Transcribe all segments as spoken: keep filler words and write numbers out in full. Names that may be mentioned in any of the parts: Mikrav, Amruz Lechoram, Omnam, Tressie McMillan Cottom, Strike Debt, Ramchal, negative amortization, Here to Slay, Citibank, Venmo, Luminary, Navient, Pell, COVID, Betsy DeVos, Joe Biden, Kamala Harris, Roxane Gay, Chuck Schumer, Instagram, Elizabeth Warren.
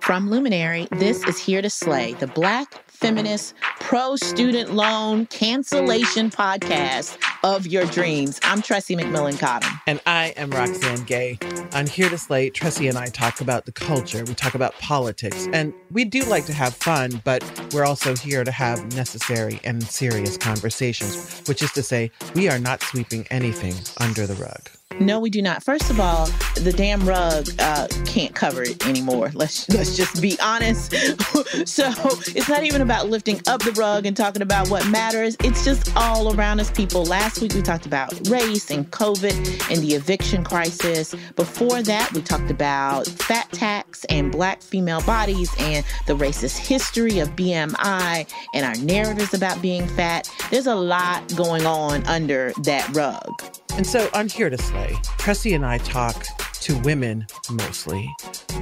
From Luminary, this is Here to Slay, the Black feminist pro-student loan cancellation podcast of your dreams. I'm Tressie McMillan Cottom. And I am Roxane Gay. On Here to Slay, Tressie and I talk about the culture. We talk about politics. And we do like to have fun, but we're also here to have necessary and serious conversations, which is to say, we are not sweeping anything under the rug. No, we do not. First of all, the damn rug uh, can't cover it anymore. Let's let's just be honest. So it's not even about lifting up the rug and talking about what matters. It's just all around us, people. Last week, we talked about race and COVID and the eviction crisis. Before that, we talked about fat tax and Black female bodies and the racist history of B M I and our narratives about being fat. There's a lot going on under that rug. And so on Here to Slay, Tressie and I talk to women mostly,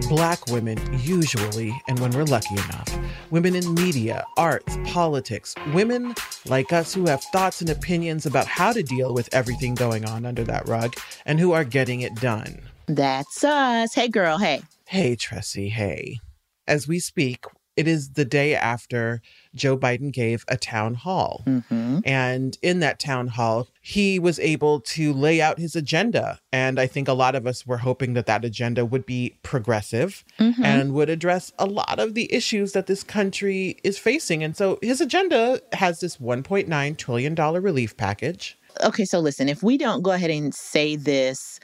Black women usually, and when we're lucky enough, women in media, arts, politics, women like us who have thoughts and opinions about how to deal with everything going on under that rug and who are getting it done. That's us. Hey, girl. Hey. Hey, Tressie. Hey. As we speak, it is the day after Joe Biden gave a town hall. Mm-hmm. And in that town hall, he was able to lay out his agenda. And I think a lot of us were hoping that that agenda would be progressive mm-hmm. and would address a lot of the issues that this country is facing. And so his agenda has this one point nine trillion dollars relief package. Okay, so listen, if we don't go ahead and say this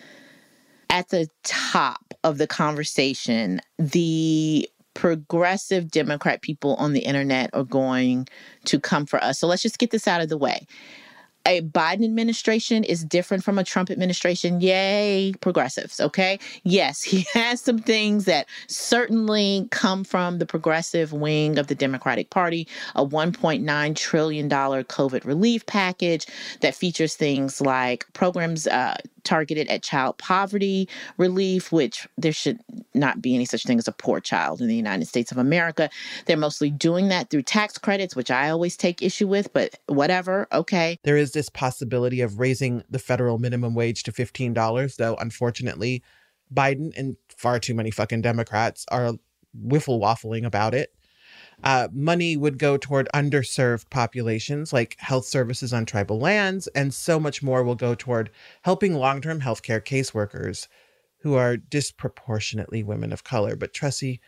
at the top of the conversation, the progressive Democrat people on the internet are going to come for us. So let's just get this out of the way. A Biden administration is different from a Trump administration. Yay, progressives, okay? Yes, he has some things that certainly come from the progressive wing of the Democratic Party, a one point nine trillion dollars COVID relief package that features things like programs uh, targeted at child poverty relief, which there should not be any such thing as a poor child in the United States of America. They're mostly doing that through tax credits, which I always take issue with, but whatever, okay. There is this possibility of raising the federal minimum wage to fifteen dollars, though unfortunately, Biden and far too many fucking Democrats are wiffle-waffling about it. Uh, money would go toward underserved populations like health services on tribal lands, and so much more will go toward helping long-term healthcare caseworkers who are disproportionately women of color. But Tressie,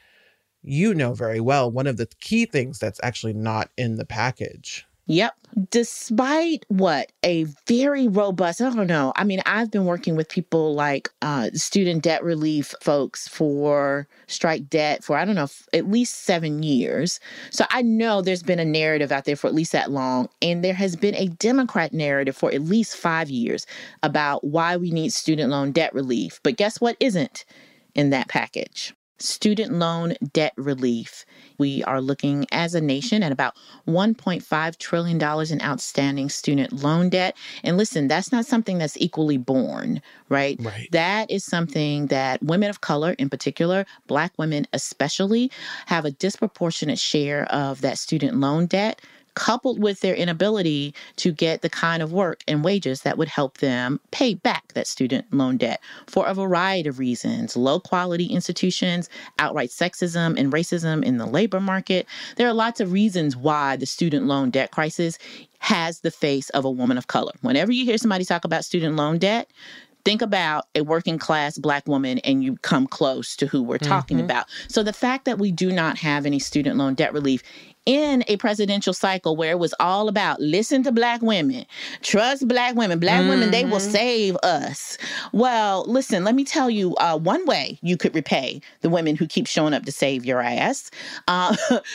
you know very well one of the key things that's actually not in the package. Yep. Despite what a very robust, I don't know. I mean, I've been working with people like uh, student debt relief folks for Strike Debt for, I don't know, f- at least seven years. So I know there's been a narrative out there for at least that long. And there has been a Democrat narrative for at least five years about why we need student loan debt relief. But guess what isn't in that package? Student loan debt relief. We are looking as a nation at about one point five trillion dollars in outstanding student loan debt. And listen, that's not something that's equally borne, right? right? That is something that women of color, in particular, Black women especially, have a disproportionate share of that student loan debt, coupled with their inability to get the kind of work and wages that would help them pay back that student loan debt for a variety of reasons. Low quality institutions, outright sexism and racism in the labor market. There are lots of reasons why the student loan debt crisis has the face of a woman of color. Whenever you hear somebody talk about student loan debt, think about a working class Black woman and you come close to who we're talking mm-hmm. about. So the fact that we do not have any student loan debt relief in a presidential cycle where it was all about listen to Black women, trust Black women, Black mm-hmm. women, they will save us. Well, listen, let me tell you uh, one way you could repay the women who keep showing up to save your ass. Uh,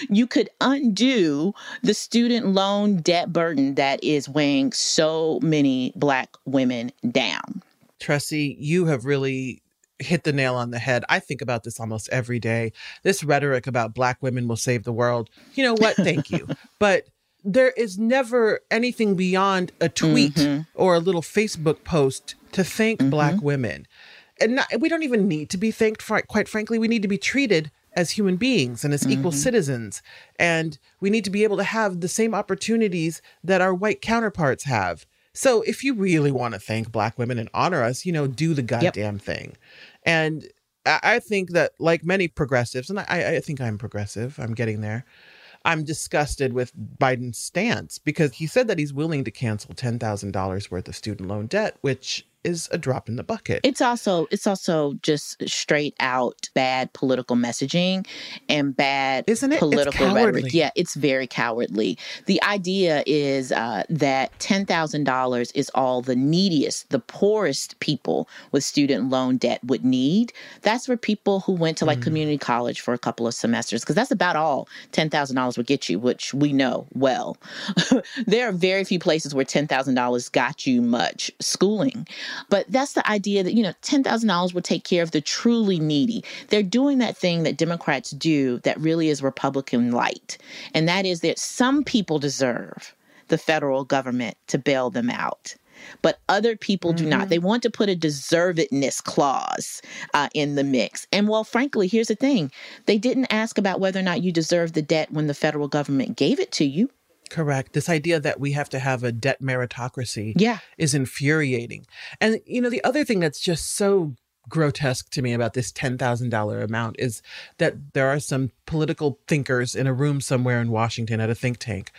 you could undo the student loan debt burden that is weighing so many Black women down. Tressie, you have really hit the nail on the head. I think about this almost every day. This rhetoric about Black women will save the world. You know what? Thank you. But there is never anything beyond a tweet mm-hmm. or a little Facebook post to thank mm-hmm. Black women. And not, we don't even need to be thanked, for, quite frankly. We need to be treated as human beings and as mm-hmm. equal citizens. And we need to be able to have the same opportunities that our white counterparts have. So if you really want to thank Black women and honor us, you know, do the goddamn yep. thing. And I, I think that, like many progressives, and I, I think I'm progressive, I'm getting there, I'm disgusted with Biden's stance because he said that he's willing to cancel ten thousand dollars worth of student loan debt, which is a drop in the bucket. It's also it's also just straight out bad political messaging and bad Isn't it? political rhetoric. Yeah, it's very cowardly. The idea is uh, that ten thousand dollars is all the neediest, the poorest people with student loan debt would need. That's for people who went to like mm. community college for a couple of semesters, because that's about all ten thousand dollars would get you, which we know well. There are very few places where ten thousand dollars got you much schooling. But that's the idea that, you know, ten thousand dollars will take care of the truly needy. They're doing that thing that Democrats do that really is Republican light. And that is that some people deserve the federal government to bail them out, but other people mm-hmm. do not. They want to put a deservedness clause uh, in the mix. And well, frankly, here's the thing. They didn't ask about whether or not you deserve the debt when the federal government gave it to you. Correct. This idea that we have to have a debt meritocracy yeah. is infuriating. And, you know, the other thing that's just so grotesque to me about this ten thousand dollars amount is that there are some political thinkers in a room somewhere in Washington at a think tank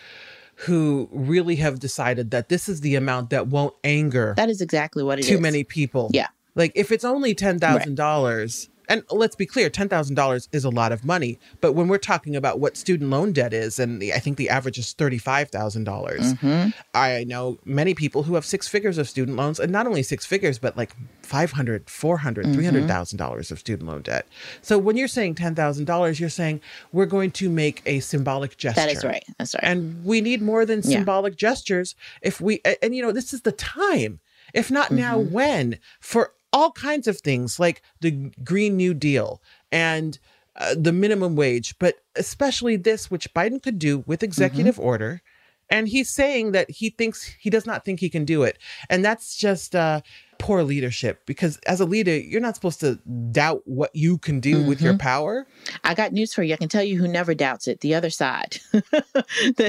who really have decided that this is the amount that won't anger. That is exactly what it too is. Too many people. Yeah. Like if it's only ten thousand dollars. And let's be clear, ten thousand dollars is a lot of money. But when we're talking about what student loan debt is, and the, I think the average is thirty-five thousand dollars, mm-hmm. I know many people who have six figures of student loans, and not only six figures, but like five hundred thousand dollars, four hundred thousand dollars, mm-hmm. three hundred thousand dollars of student loan debt. So when you're saying ten thousand dollars, you're saying we're going to make a symbolic gesture. That is right. That's right. And we need more than yeah. symbolic gestures. If we, and you know, this is the time, if not mm-hmm. now, when, for all kinds of things like the Green New Deal and uh, the minimum wage, but especially this, which Biden could do with executive mm-hmm. order. And he's saying that he thinks he does not think he can do it. And that's just uh, poor leadership, because as a leader, you're not supposed to doubt what you can do mm-hmm. with your power. I got news for you. I can tell you who never doubts it. The other side. the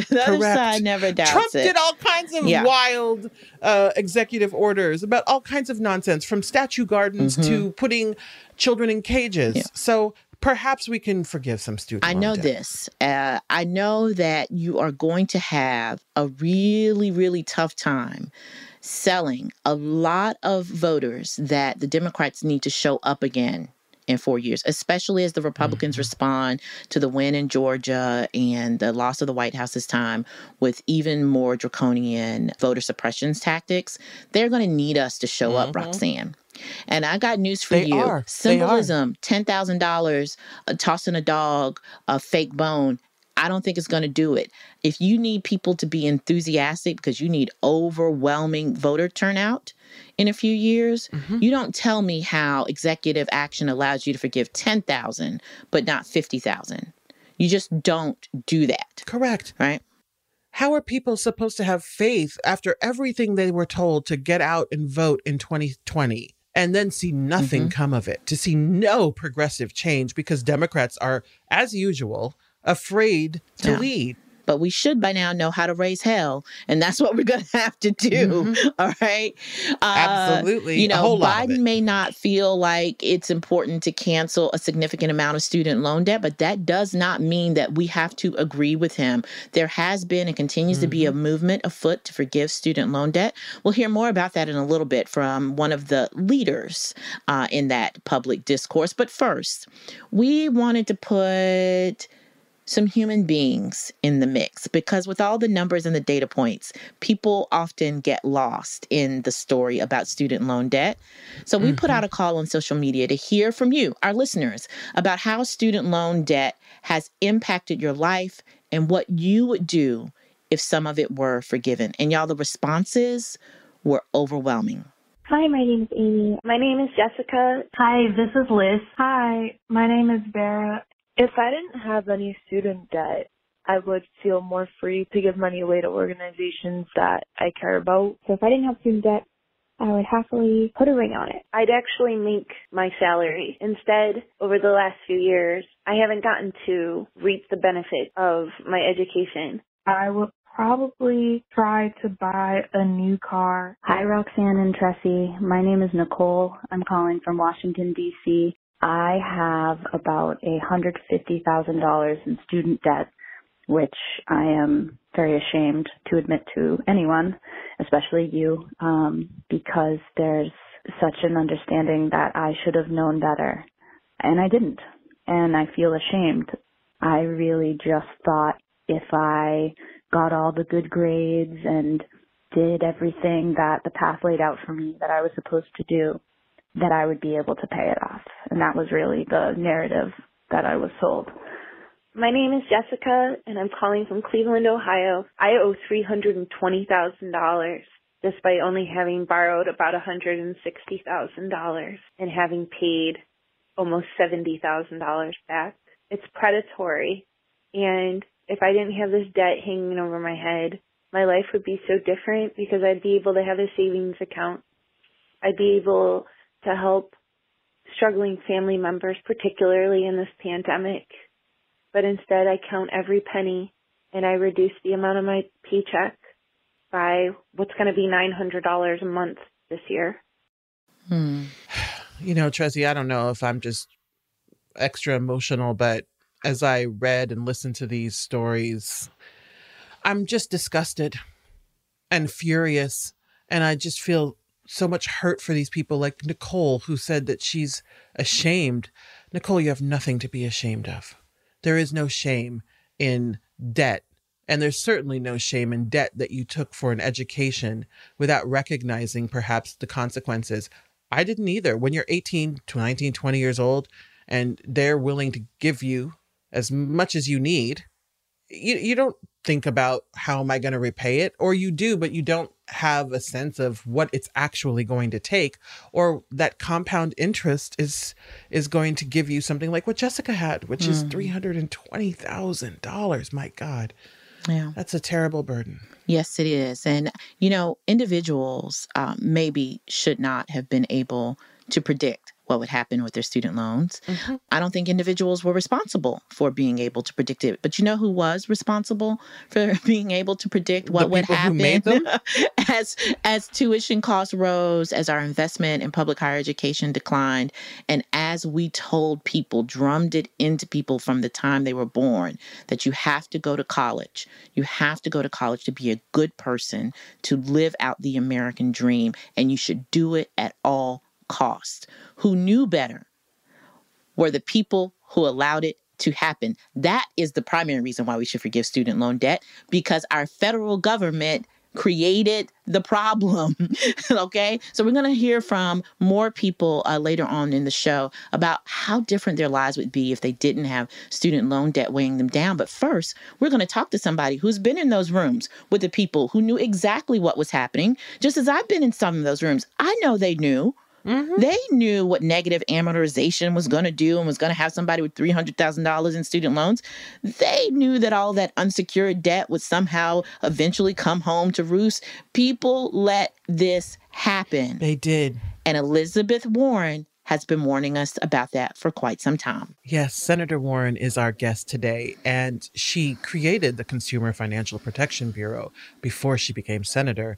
the other side never doubts Trump it. Trump did all kinds of yeah. wild uh, executive orders about all kinds of nonsense, from statue gardens mm-hmm. to putting children in cages. Yeah. So perhaps we can forgive some student loan debt. I know this. Uh, I know that you are going to have a really, really tough time selling a lot of voters that the Democrats need to show up again in four years, especially as the Republicans mm-hmm. respond to the win in Georgia and the loss of the White House this time with even more draconian voter suppression tactics. They're going to need us to show mm-hmm. up, Roxane. And I got news for they you. Are. Symbolism, ten thousand dollars, uh, tossing a dog, a fake bone, I don't think it's going to do it. If you need people to be enthusiastic because you need overwhelming voter turnout in a few years, mm-hmm. you don't tell me how executive action allows you to forgive ten thousand, but not fifty thousand. You just don't do that. Correct. Right? How are people supposed to have faith after everything they were told to get out and vote in twenty twenty? And then see nothing mm-hmm. come of it, to see no progressive change because Democrats are, as usual, afraid to yeah. lead. But we should by now know how to raise hell. And that's what we're going to have to do. Mm-hmm. All right. Uh, Absolutely. You know, a whole lot Biden may not feel like it's important to cancel a significant amount of student loan debt, but that does not mean that we have to agree with him. There has been and continues mm-hmm. to be a movement afoot to forgive student loan debt. We'll hear more about that in a little bit from one of the leaders uh, in that public discourse. But first, we wanted to put some human beings in the mix, because with all the numbers and the data points, people often get lost in the story about student loan debt. So we mm-hmm. put out a call on social media to hear from you, our listeners, about how student loan debt has impacted your life and what you would do if some of it were forgiven. And y'all, the responses were overwhelming. Hi, my name is Amy. My name is Jessica. Hi, this is Liz. Hi, my name is Vera. If I didn't have any student debt, I would feel more free to give money away to organizations that I care about. So if I didn't have student debt, I would happily put a ring on it. I'd actually make my salary. Instead, over the last few years, I haven't gotten to reap the benefit of my education. I would probably try to buy a new car. Hi, Roxanne and Tressie. My name is Nicole. I'm calling from Washington, D C I have about one hundred fifty thousand dollars in student debt, which I am very ashamed to admit to anyone, especially you, um, because there's such an understanding that I should have known better, and I didn't, and I feel ashamed. I really just thought if I got all the good grades and did everything that the path laid out for me that I was supposed to do, that I would be able to pay it off, and that was really the narrative that I was sold. My name is Jessica, and I'm calling from Cleveland, Ohio. I owe three hundred twenty thousand dollars, despite only having borrowed about one hundred sixty thousand dollars and having paid almost seventy thousand dollars back. It's predatory, and if I didn't have this debt hanging over my head, my life would be so different because I'd be able to have a savings account. I'd be able to help struggling family members, particularly in this pandemic. But instead, I count every penny, and I reduce the amount of my paycheck by what's going to be nine hundred dollars a month this year. Hmm. You know, Tressie, I don't know if I'm just extra emotional, but as I read and listened to these stories, I'm just disgusted and furious, and I just feel so much hurt for these people, like Nicole, who said that she's ashamed. Nicole, you have nothing to be ashamed of. There is no shame in debt, and there's certainly no shame in debt that you took for an education without recognizing perhaps the consequences. I didn't either. When you're eighteen, nineteen, twenty years old, and they're willing to give you as much as you need, you, you don't think about how am I going to repay it, or you do, but you don't have a sense of what it's actually going to take, or that compound interest is is going to give you something like what Jessica had, which mm. is three hundred twenty thousand dollars. My God. Yeah. That's a terrible burden. Yes, it is. And, you know, individuals um, maybe should not have been able to predict what would happen with their student loans. Mm-hmm. I don't think individuals were responsible for being able to predict it. But you know who was responsible for being able to predict what would happen as as tuition costs rose, as our investment in public higher education declined, and as we told people, drummed it into people from the time they were born, that you have to go to college. You have to go to college to be a good person, to live out the American dream, and you should do it at all cost. Who knew better were the people who allowed it to happen. That is the primary reason why we should forgive student loan debt, because our federal government created the problem. Okay? So we're going to hear from more people uh, later on in the show about how different their lives would be if they didn't have student loan debt weighing them down. But first, we're going to talk to somebody who's been in those rooms with the people who knew exactly what was happening. Just as I've been in some of those rooms, I know they knew. Mm-hmm. They knew what negative amortization was going to do and was going to have somebody with three hundred thousand dollars in student loans. They knew that all that unsecured debt would somehow eventually come home to roost. People let this happen. They did. And Elizabeth Warren has been warning us about that for quite some time. Yes, Senator Warren is our guest today, and she created the Consumer Financial Protection Bureau before she became senator.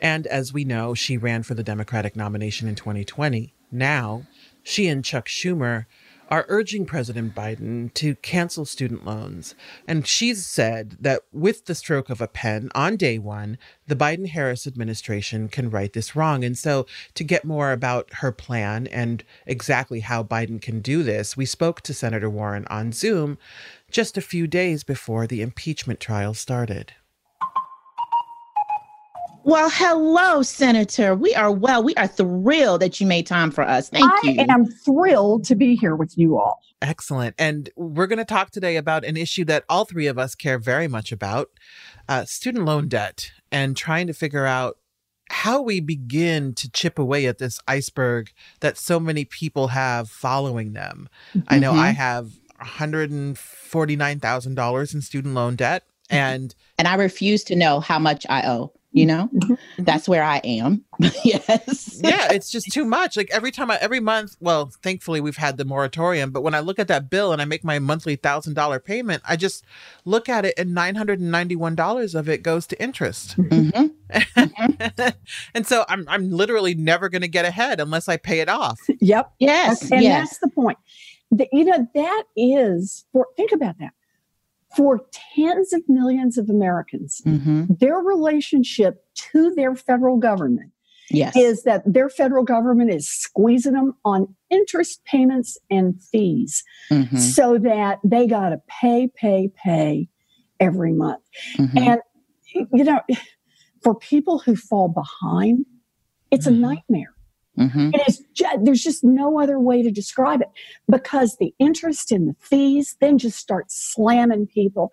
And as we know, she ran for the Democratic nomination in twenty twenty. Now, she and Chuck Schumer are urging President Biden to cancel student loans. And she's said that with the stroke of a pen on day one, the Biden-Harris administration can right this wrong. And so to get more about her plan and exactly how Biden can do this, we spoke to Senator Warren on Zoom just a few days before the impeachment trial started. Well, hello, Senator. We are well. We are thrilled that you made time for us. Thank I you. I am thrilled to be here with you all. Excellent. And we're going to talk today about an issue that all three of us care very much about, uh, student loan debt, and trying to figure out how we begin to chip away at this iceberg that so many people have following them. Mm-hmm. I know I have one hundred forty-nine thousand dollars in student loan debt. And and I refuse to know how much I owe. You know, mm-hmm. that's where I am. Yes. Yeah, it's just too much. Like every time, I, every month, well, thankfully we've had the moratorium, but when I look at that bill and I make my monthly one thousand dollars payment, I just look at it and nine hundred ninety-one dollars of it goes to interest. Mm-hmm. mm-hmm. And so I'm I'm literally never going to get ahead unless I pay it off. Yep. Yes. And yes. that's the point. The, you know, that is, for, think about that. For tens of millions of Americans, mm-hmm. their relationship to their federal government yes. is that their federal government is squeezing them on interest payments and fees mm-hmm. so that they got to pay, pay, pay every month. Mm-hmm. And, you know, for people who fall behind, it's mm-hmm. a nightmare. Mm-hmm. It is ju- there's just no other way to describe it because the interest and the fees then just start slamming people.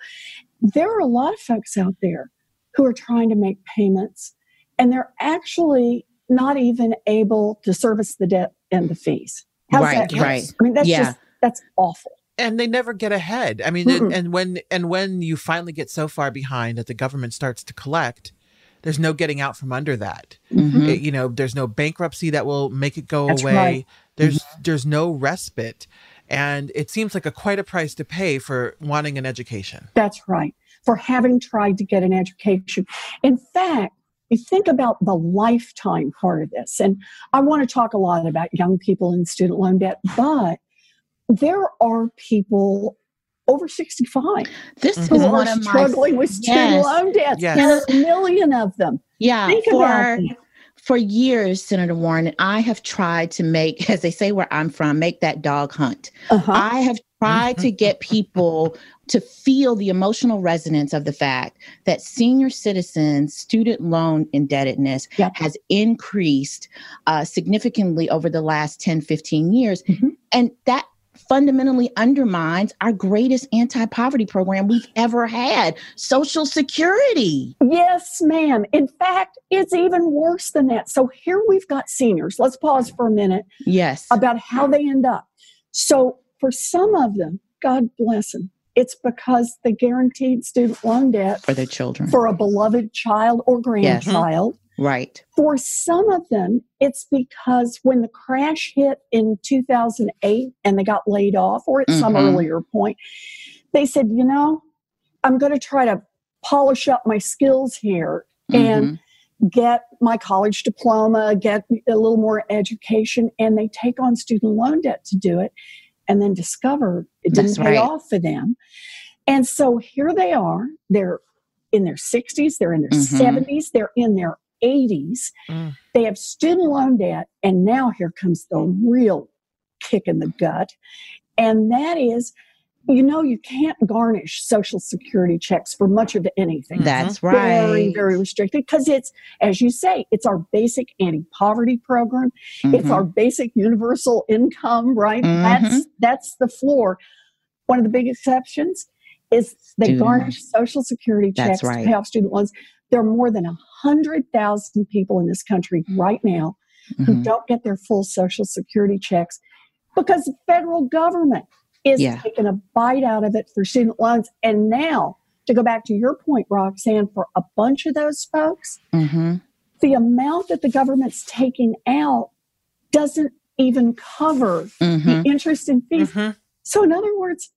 There are a lot of folks out there who are trying to make payments and they're actually not even able to service the debt and the fees. How's right, that? Right. I mean, that's yeah. just, that's awful. And they never get ahead. I mean, mm-hmm. and, and when and when you finally get so far behind that the government starts to collect, there's no getting out from under that. Mm-hmm. It, you know, there's no bankruptcy that will make it go That's away. Right. There's mm-hmm. there's no respite. And it seems like a quite a price to pay for wanting an education. That's right. For having tried to get an education. In fact, you think about the lifetime part of this. And I want to talk a lot about young people and student loan debt, but there are people over sixty-five. This is one of my struggling with student yes. loan debts. Yes. There's a million of them. Yeah. Think for, about them. For years, Senator Warren, I have tried to make, as they say where I'm from, make that dog hunt. Uh-huh. I have tried to get people to feel the emotional resonance of the fact that senior citizens' student loan indebtedness yep. has increased uh, significantly over the last ten, fifteen years. Mm-hmm. And that fundamentally undermines our greatest anti-poverty program we've ever had, Social Security. Yes, ma'am. In fact, it's even worse than that. So here we've got seniors. Let's pause for a minute. Yes. About how they end up. So for some of them, God bless them, it's because the guaranteed student loan debt for their children, for a beloved child or grandchild. Yes. Right. For some of them, it's because when the crash hit in two thousand eight and they got laid off, or at mm-hmm. some earlier point, they said, you know, I'm going to try to polish up my skills here mm-hmm. and get my college diploma, get a little more education. And they take on student loan debt to do it and then discover it didn't That's pay right. off for them. And so here they are. They're in their sixties. They're in their mm-hmm. seventies. They're in their eighties, mm. they have student loan debt, and now here comes the real kick in the gut, and that is, you know, you can't garnish Social Security checks for much of anything. That's very, right. Very, very restricted, because it's, as you say, it's our basic anti-poverty program. Mm-hmm. It's our basic universal income, right? Mm-hmm. That's that's the floor. One of the big exceptions is they Dude. garnish Social Security that's checks right. to pay off student loans. There are more than one hundred thousand people in this country right now mm-hmm. who don't get their full Social Security checks because the federal government is yeah. taking a bite out of it for student loans. And now, to go back to your point, Roxanne, for a bunch of those folks, mm-hmm. the amount that the government's taking out doesn't even cover mm-hmm. the interest and fees. Mm-hmm. So in other words,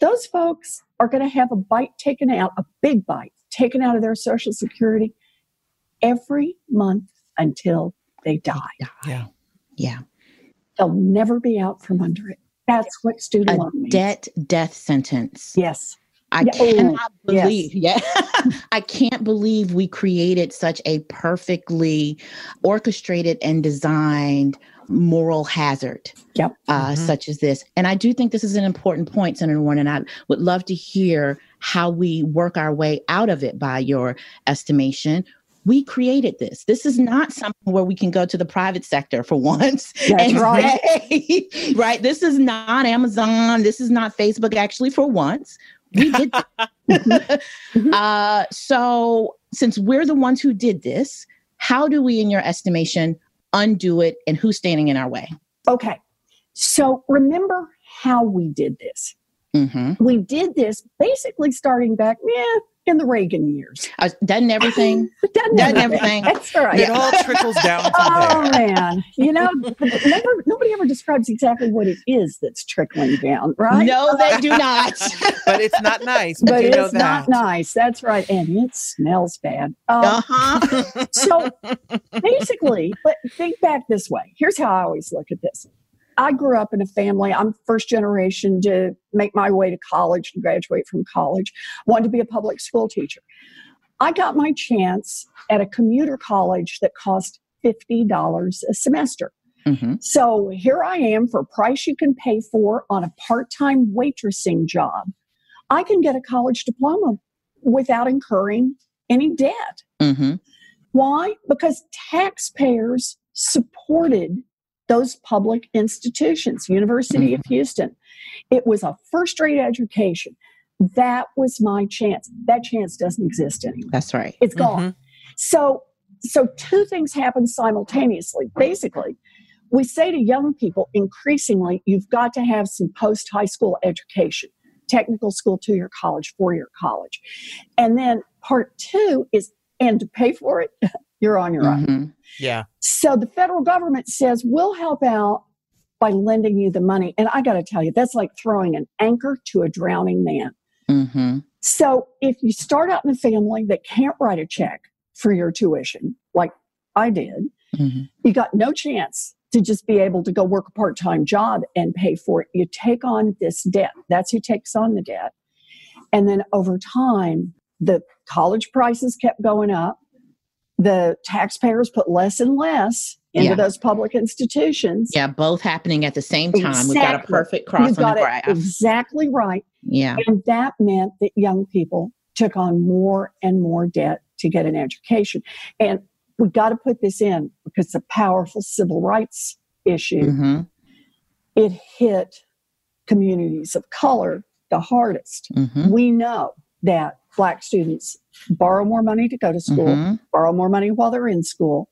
those folks are going to have a bite taken out, a big bite, taken out of their Social Security every month until they die. Yeah. Yeah. They'll never be out from under it. That's what student loan means. A debt death sentence. Yes. I yeah. cannot oh, believe. Yes. Yeah. I can't believe we created such a perfectly orchestrated and designed moral hazard yep. uh, mm-hmm. such as this. And I do think this is an important point, Senator Warren, and I would love to hear how we work our way out of it by your estimation. We created this. This is not something where we can go to the private sector for once. That's right. Say, right. This is not Amazon. This is not Facebook, actually, for once. We did that. uh, so since we're the ones who did this, How do we, in your estimation, undo it, and who's standing in our way? Okay. So remember how we did this. Mm-hmm. We did this basically starting back yeah, in the Reagan years. Uh, done everything. done, done everything. everything. That's all right. It yeah. all trickles down from oh, there. Oh, man. You know, never, nobody ever describes exactly what it is that's trickling down, right? No, they do not. But it's not nice. But, but you it's know that. not nice. That's right. And it smells bad. Um, uh-huh. So basically, but think back this way. Here's how I always look at this. I grew up in a family. I'm first generation to make my way to college, to graduate from college. Wanted to be a public school teacher. I got my chance at a commuter college that cost fifty dollars a semester. Mm-hmm. So here I am for a price you can pay for on a part-time waitressing job. I can get a college diploma without incurring any debt. Mm-hmm. Why? Because taxpayers supported those public institutions, University mm-hmm. of Houston. It was a first-rate education. That was my chance. That chance doesn't exist anymore. That's right. It's gone. Mm-hmm. So, so two things happen simultaneously. Basically, we say to young people increasingly, you've got to have some post-high school education, technical school, two-year college, four-year college. And then part two is, and to pay for it, you're on your mm-hmm. own. Yeah. So the federal government says, we'll help out by lending you the money. And I got to tell you, that's like throwing an anchor to a drowning man. Mm-hmm. So if you start out in a family that can't write a check for your tuition, like I did, mm-hmm. you got no chance to just be able to go work a part-time job and pay for it. You take on this debt. That's who takes on the debt. And then over time, the college prices kept going up. The taxpayers put less and less into yeah. those public institutions. Yeah, both happening at the same time. Exactly. We've got a perfect cross You've on the graph. Exactly right. Yeah. And that meant that young people took on more and more debt to get an education. And we've got to put this in because it's a powerful civil rights issue. Mm-hmm. It hit communities of color the hardest. Mm-hmm. We know that Black students borrow more money to go to school, mm-hmm. borrow more money while they're in school,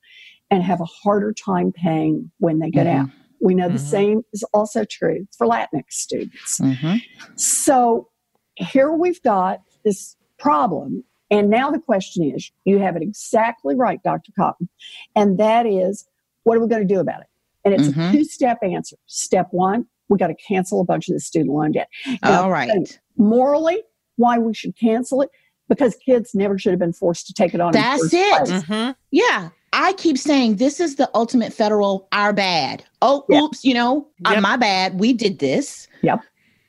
and have a harder time paying when they get mm-hmm. out. We know mm-hmm. the same is also true for Latinx students. Mm-hmm. So here we've got this problem. And now the question is, you have it exactly right, Doctor Cottom. And that is, what are we going to do about it? And it's mm-hmm. a two-step answer. Step one, we got to cancel a bunch of the student loan debt. Now, all right. Morally, why we should cancel it, because kids never should have been forced to take it on. That's it. Mm-hmm. Yeah. I keep saying this is the ultimate federal, our bad. Oh, yeah. oops, you know, yep. uh, my bad. We did this. Yep.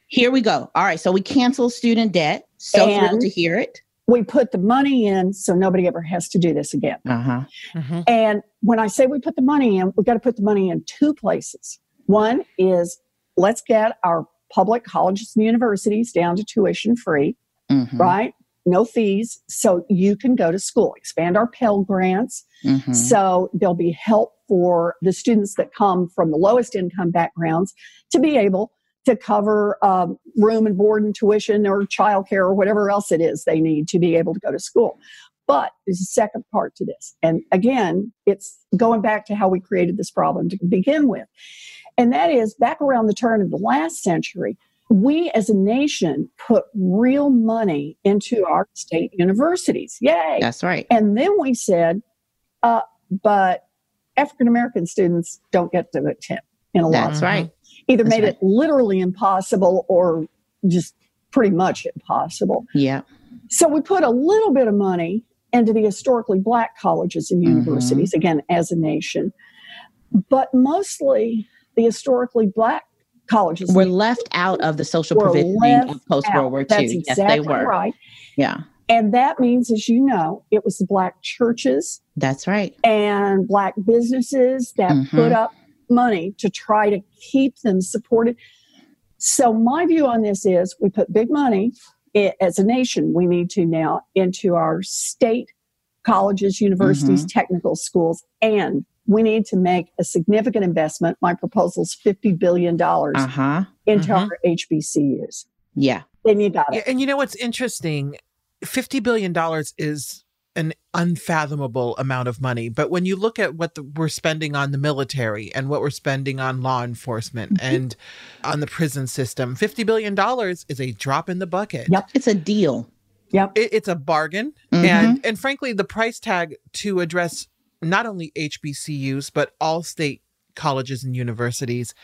Here we go. All right. So we cancel student debt. So and thrilled to hear it. We put the money in so nobody ever has to do this again. Uh-huh. Mm-hmm. And when I say we put the money in, we've got to put the money in two places. One is let's get our public colleges and universities down to tuition free, mm-hmm. right? No fees. So you can go to school, expand our Pell grants. Mm-hmm. So there'll be help for the students that come from the lowest income backgrounds to be able to cover um, room and board and tuition or childcare or whatever else it is they need to be able to go to school. But there's a second part to this. And again, it's going back to how we created this problem to begin with. And that is back around the turn of the last century, we as a nation put real money into our state universities. Yay. That's right. And then we said, uh, but African-American students don't get to attend in a lot of That's right. Either That's made right. it literally impossible or just pretty much impossible. Yeah. So we put a little bit of money into the historically Black colleges and universities, mm-hmm. again, as a nation, but mostly the historically Black colleges were left out of the social provisioning of post-World War Two. That's exactly yes, they were. Right. Yeah. And that means, as you know, it was the Black churches. That's right. And Black businesses that mm-hmm. put up money to try to keep them supported. So my view on this is we put big money it, as a nation, we need to now into our state colleges, universities, mm-hmm. technical schools, and we need to make a significant investment. My proposal is fifty billion dollars uh-huh. into uh-huh. our H B C Us. Yeah. Then you got it. Yeah, and you know what's interesting? fifty billion dollars is an unfathomable amount of money. But when you look at what the, we're spending on the military and what we're spending on law enforcement mm-hmm. and on the prison system, fifty billion dollars is a drop in the bucket. Yep. It's a deal. Yep. It, it's a bargain. Mm-hmm. And, and frankly, the price tag to address not only H B C Us, but all state colleges and universities,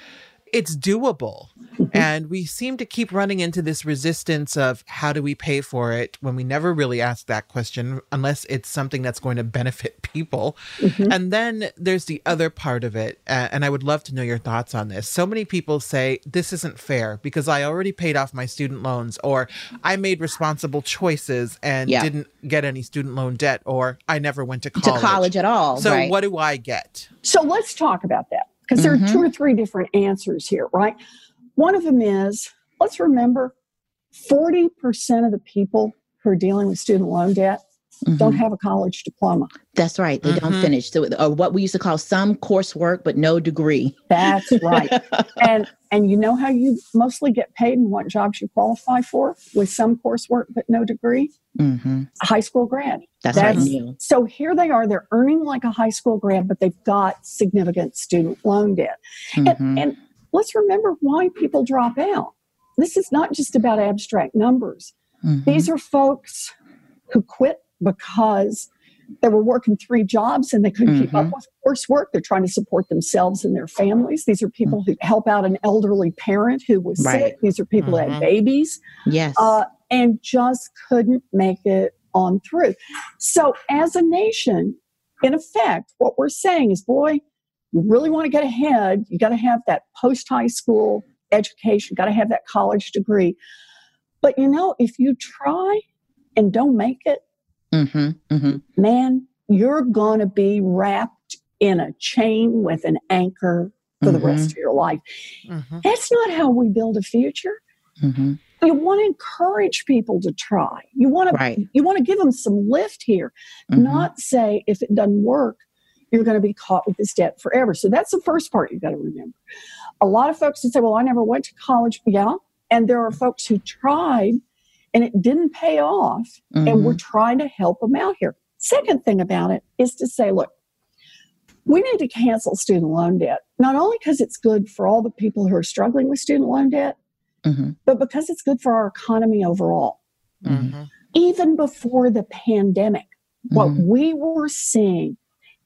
it's doable. And we seem to keep running into this resistance of how do we pay for it when we never really ask that question, unless it's something that's going to benefit people. Mm-hmm. And then there's the other part of it. Uh, and I would love to know your thoughts on this. So many people say, this isn't fair because I already paid off my student loans, or I made responsible choices and yeah. didn't get any student loan debt, or I never went to college, to college at all. So right? what do I get? So let's talk about that. Because there are mm-hmm. two or three different answers here, right? One of them is, let's remember, forty percent of the people who are dealing with student loan debt mm-hmm. don't have a college diploma. That's right. They mm-hmm. don't finish. So, or what we used to call some coursework, but no degree. That's right. and and you know how you mostly get paid and what jobs you qualify for? With some coursework, but no degree? Mm-hmm. A high school grad. That's, That's right. So here they are, they're earning like a high school grad, but they've got significant student loan debt. Mm-hmm. And, and let's remember why people drop out. This is not just about abstract numbers. Mm-hmm. These are folks who quit because they were working three jobs and they couldn't mm-hmm. keep up with coursework. They're trying to support themselves and their families. These are people who help out an elderly parent who was right. sick. These are people mm-hmm. who had babies. Yes. Uh, and just couldn't make it on through. So as a nation, in effect, what we're saying is, boy, you really want to get ahead, you got to have that post-high school education, got to have that college degree. But, you know, if you try and don't make it, mm-hmm, mm-hmm. man, you're going to be wrapped in a chain with an anchor for mm-hmm. the rest of your life. Mm-hmm. That's not how we build a future. Mm-hmm. You want to encourage people to try. You want to right. you want to give them some lift here, mm-hmm. not say if it doesn't work, you're going to be caught with this debt forever. So that's the first part you've got to remember. A lot of folks would say, well, I never went to college. Yeah. And there are folks who tried and it didn't pay off. Mm-hmm. And we're trying to help them out here. Second thing about it is to say, look, we need to cancel student loan debt, not only because it's good for all the people who are struggling with student loan debt, mm-hmm. but because it's good for our economy overall. Mm-hmm. Even before the pandemic, mm-hmm. what we were seeing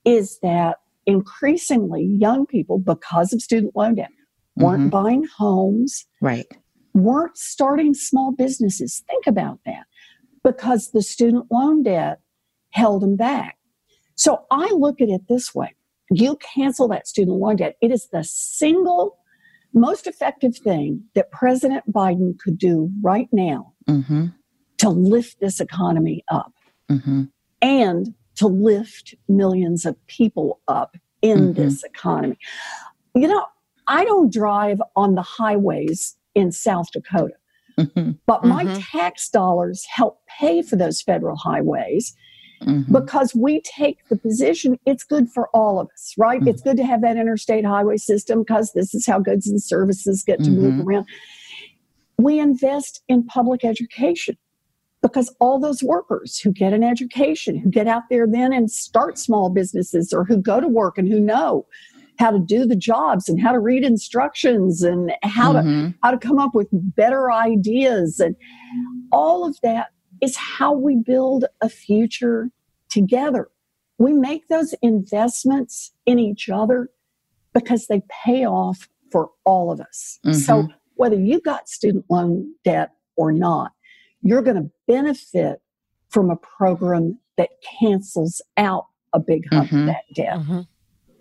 is that increasingly young people, because of student loan debt, weren't mm-hmm. buying homes, right. weren't starting small businesses. Think about that. Because the student loan debt held them back. So I look at it this way. You cancel that student loan debt. It is the single most effective thing that President Biden could do right now mm-hmm. to lift this economy up mm-hmm. and to lift millions of people up in mm-hmm. this economy. You know, I don't drive on the highways in South Dakota, mm-hmm. but my mm-hmm. tax dollars help pay for those federal highways mm-hmm. because we take the position it's good for all of us, right? Mm-hmm. It's good to have that interstate highway system because this is how goods and services get to mm-hmm. move around. We invest in public education because all those workers who get an education, who get out there then and start small businesses, or who go to work and who know how to do the jobs and how to read instructions and how mm-hmm. to how to come up with better ideas, and all of that is how we build a future together. We make those investments in each other because they pay off for all of us. Mm-hmm. So whether you got student loan debt or not, you're going to benefit from a program that cancels out a big hump mm-hmm. of that debt. Mm-hmm.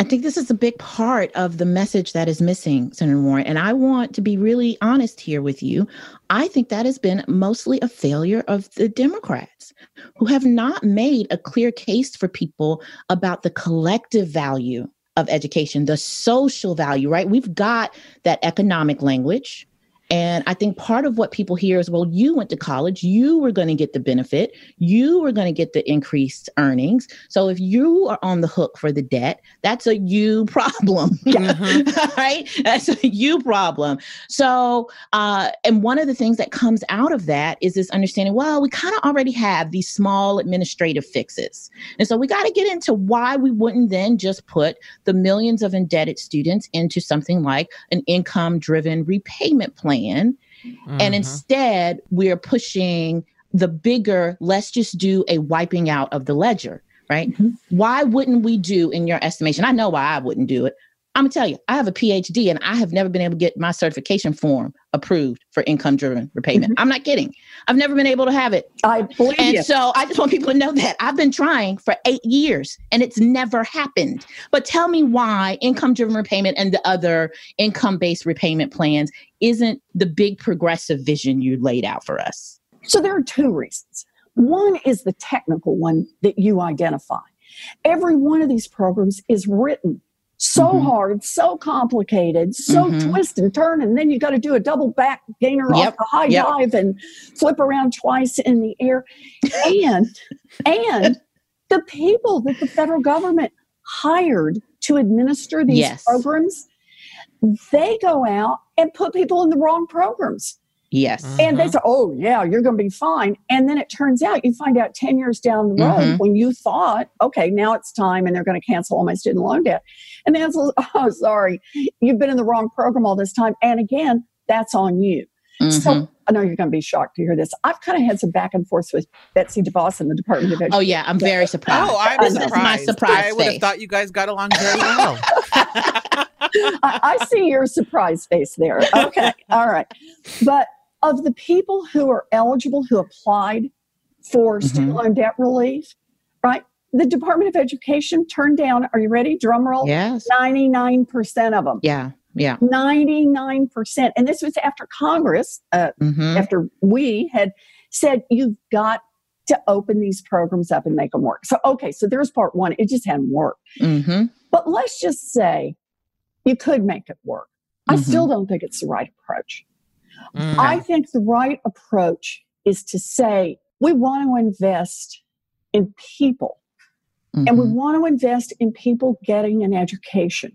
I think this is a big part of the message that is missing, Senator Warren. And I want to be really honest here with you. I think that has been mostly a failure of the Democrats, who have not made a clear case for people about the collective value of education, the social value, right? We've got that economic language. And I think part of what people hear is, well, you went to college, you were going to get the benefit, you were going to get the increased earnings. So if you are on the hook for the debt, that's a you problem, mm-hmm. right? That's a you problem. So, uh, and one of the things that comes out of that is this understanding, well, we kind of already have these small administrative fixes. And so we got to get into why we wouldn't then just put the millions of indebted students into something like an income-driven repayment plan. And mm-hmm. instead, we're pushing the bigger, let's just do a wiping out of the ledger, right? Mm-hmm. Why wouldn't we do, in your estimation? I know why I wouldn't do it. I'm going to tell you, I have a P H D and I have never been able to get my certification form approved for income-driven repayment. Mm-hmm. I'm not kidding. I've never been able to have it. I believe And you. So I just want people to know that. I've been trying for eight years and it's never happened. But tell me why income-driven repayment and the other income-based repayment plans isn't the big progressive vision you laid out for us. So there are two reasons. One is the technical one that you identify. Every one of these programs is written so mm-hmm. hard, so complicated, so mm-hmm. twist and turn, and then you got to do a double back gainer yep. off the high yep. dive and flip around twice in the air. And and the people that the federal government hired to administer these yes. programs, they go out and put people in the wrong programs. Yes. Mm-hmm. And they say, oh, yeah, you're going to be fine. And then it turns out you find out ten years down the road mm-hmm. when you thought, okay, now it's time and they're going to cancel all my student loan debt. And the answer is, oh, sorry, you've been in the wrong program all this time. And again, that's on you. Mm-hmm. So I know you're going to be shocked to hear this. I've kind of had some back and forth with Betsy DeVos in the Department of Education. Oh, yeah, I'm very surprised. Oh, I was surprised. My surprise I would have thought you guys got along very well. I, I see your surprise face there. Okay, all right. But of the people who are eligible, who applied for mm-hmm. student loan debt relief, right, the Department of Education turned down, are you ready, drum roll, yes. ninety-nine percent of them. Yeah, yeah. ninety-nine percent. And this was after Congress, uh, mm-hmm. after we had said, you've got to open these programs up and make them work. So, okay, so there's part one. It just hadn't worked. Mm-hmm. But let's just say you could make it work. Mm-hmm. I still don't think it's the right approach. Mm. I think the right approach is to say, we want to invest in people mm-hmm. and we want to invest in people getting an education.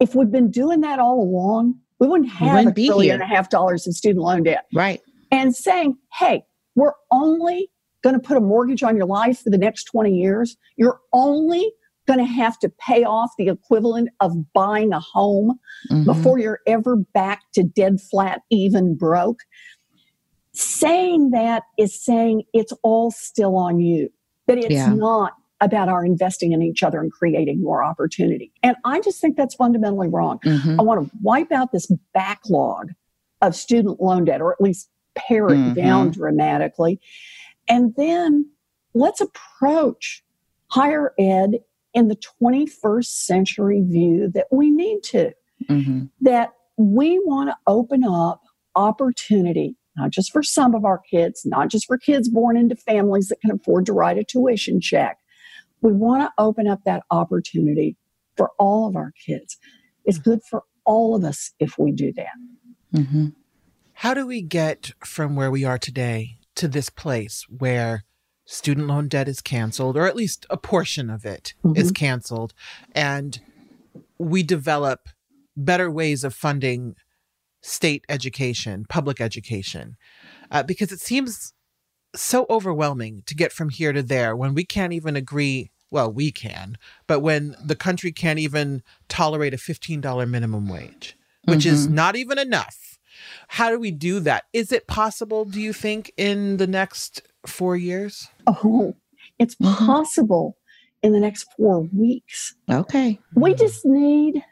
If we'd been doing that all along, we wouldn't have we wouldn't a trillion and a half dollars in student loan debt. Right. And saying, hey, we're only going to put a mortgage on your life for the next twenty years. You're only going to have to pay off the equivalent of buying a home mm-hmm. before you're ever back to dead flat, even broke. Saying that is saying it's all still on you, but it's yeah. not about our investing in each other and creating more opportunity. And I just think that's fundamentally wrong. Mm-hmm. I want to wipe out this backlog of student loan debt, or at least pare it mm-hmm. down dramatically. And then let's approach higher ed in the twenty-first century view that we need to, mm-hmm. that we want to open up opportunity, not just for some of our kids, not just for kids born into families that can afford to write a tuition check. We want to open up that opportunity for all of our kids. It's good for all of us if we do that. Mm-hmm. How do we get from where we are today to this place where student loan debt is canceled, or at least a portion of it mm-hmm. is canceled, and we develop better ways of funding state education, public education, uh, because it seems so overwhelming to get from here to there when we can't even agree, well, we can, but when the country can't even tolerate a fifteen dollars minimum wage, which mm-hmm. is not even enough. How do we do that? Is it possible, do you think, in the next four years? Oh, it's possible in the next four weeks. Okay. We just need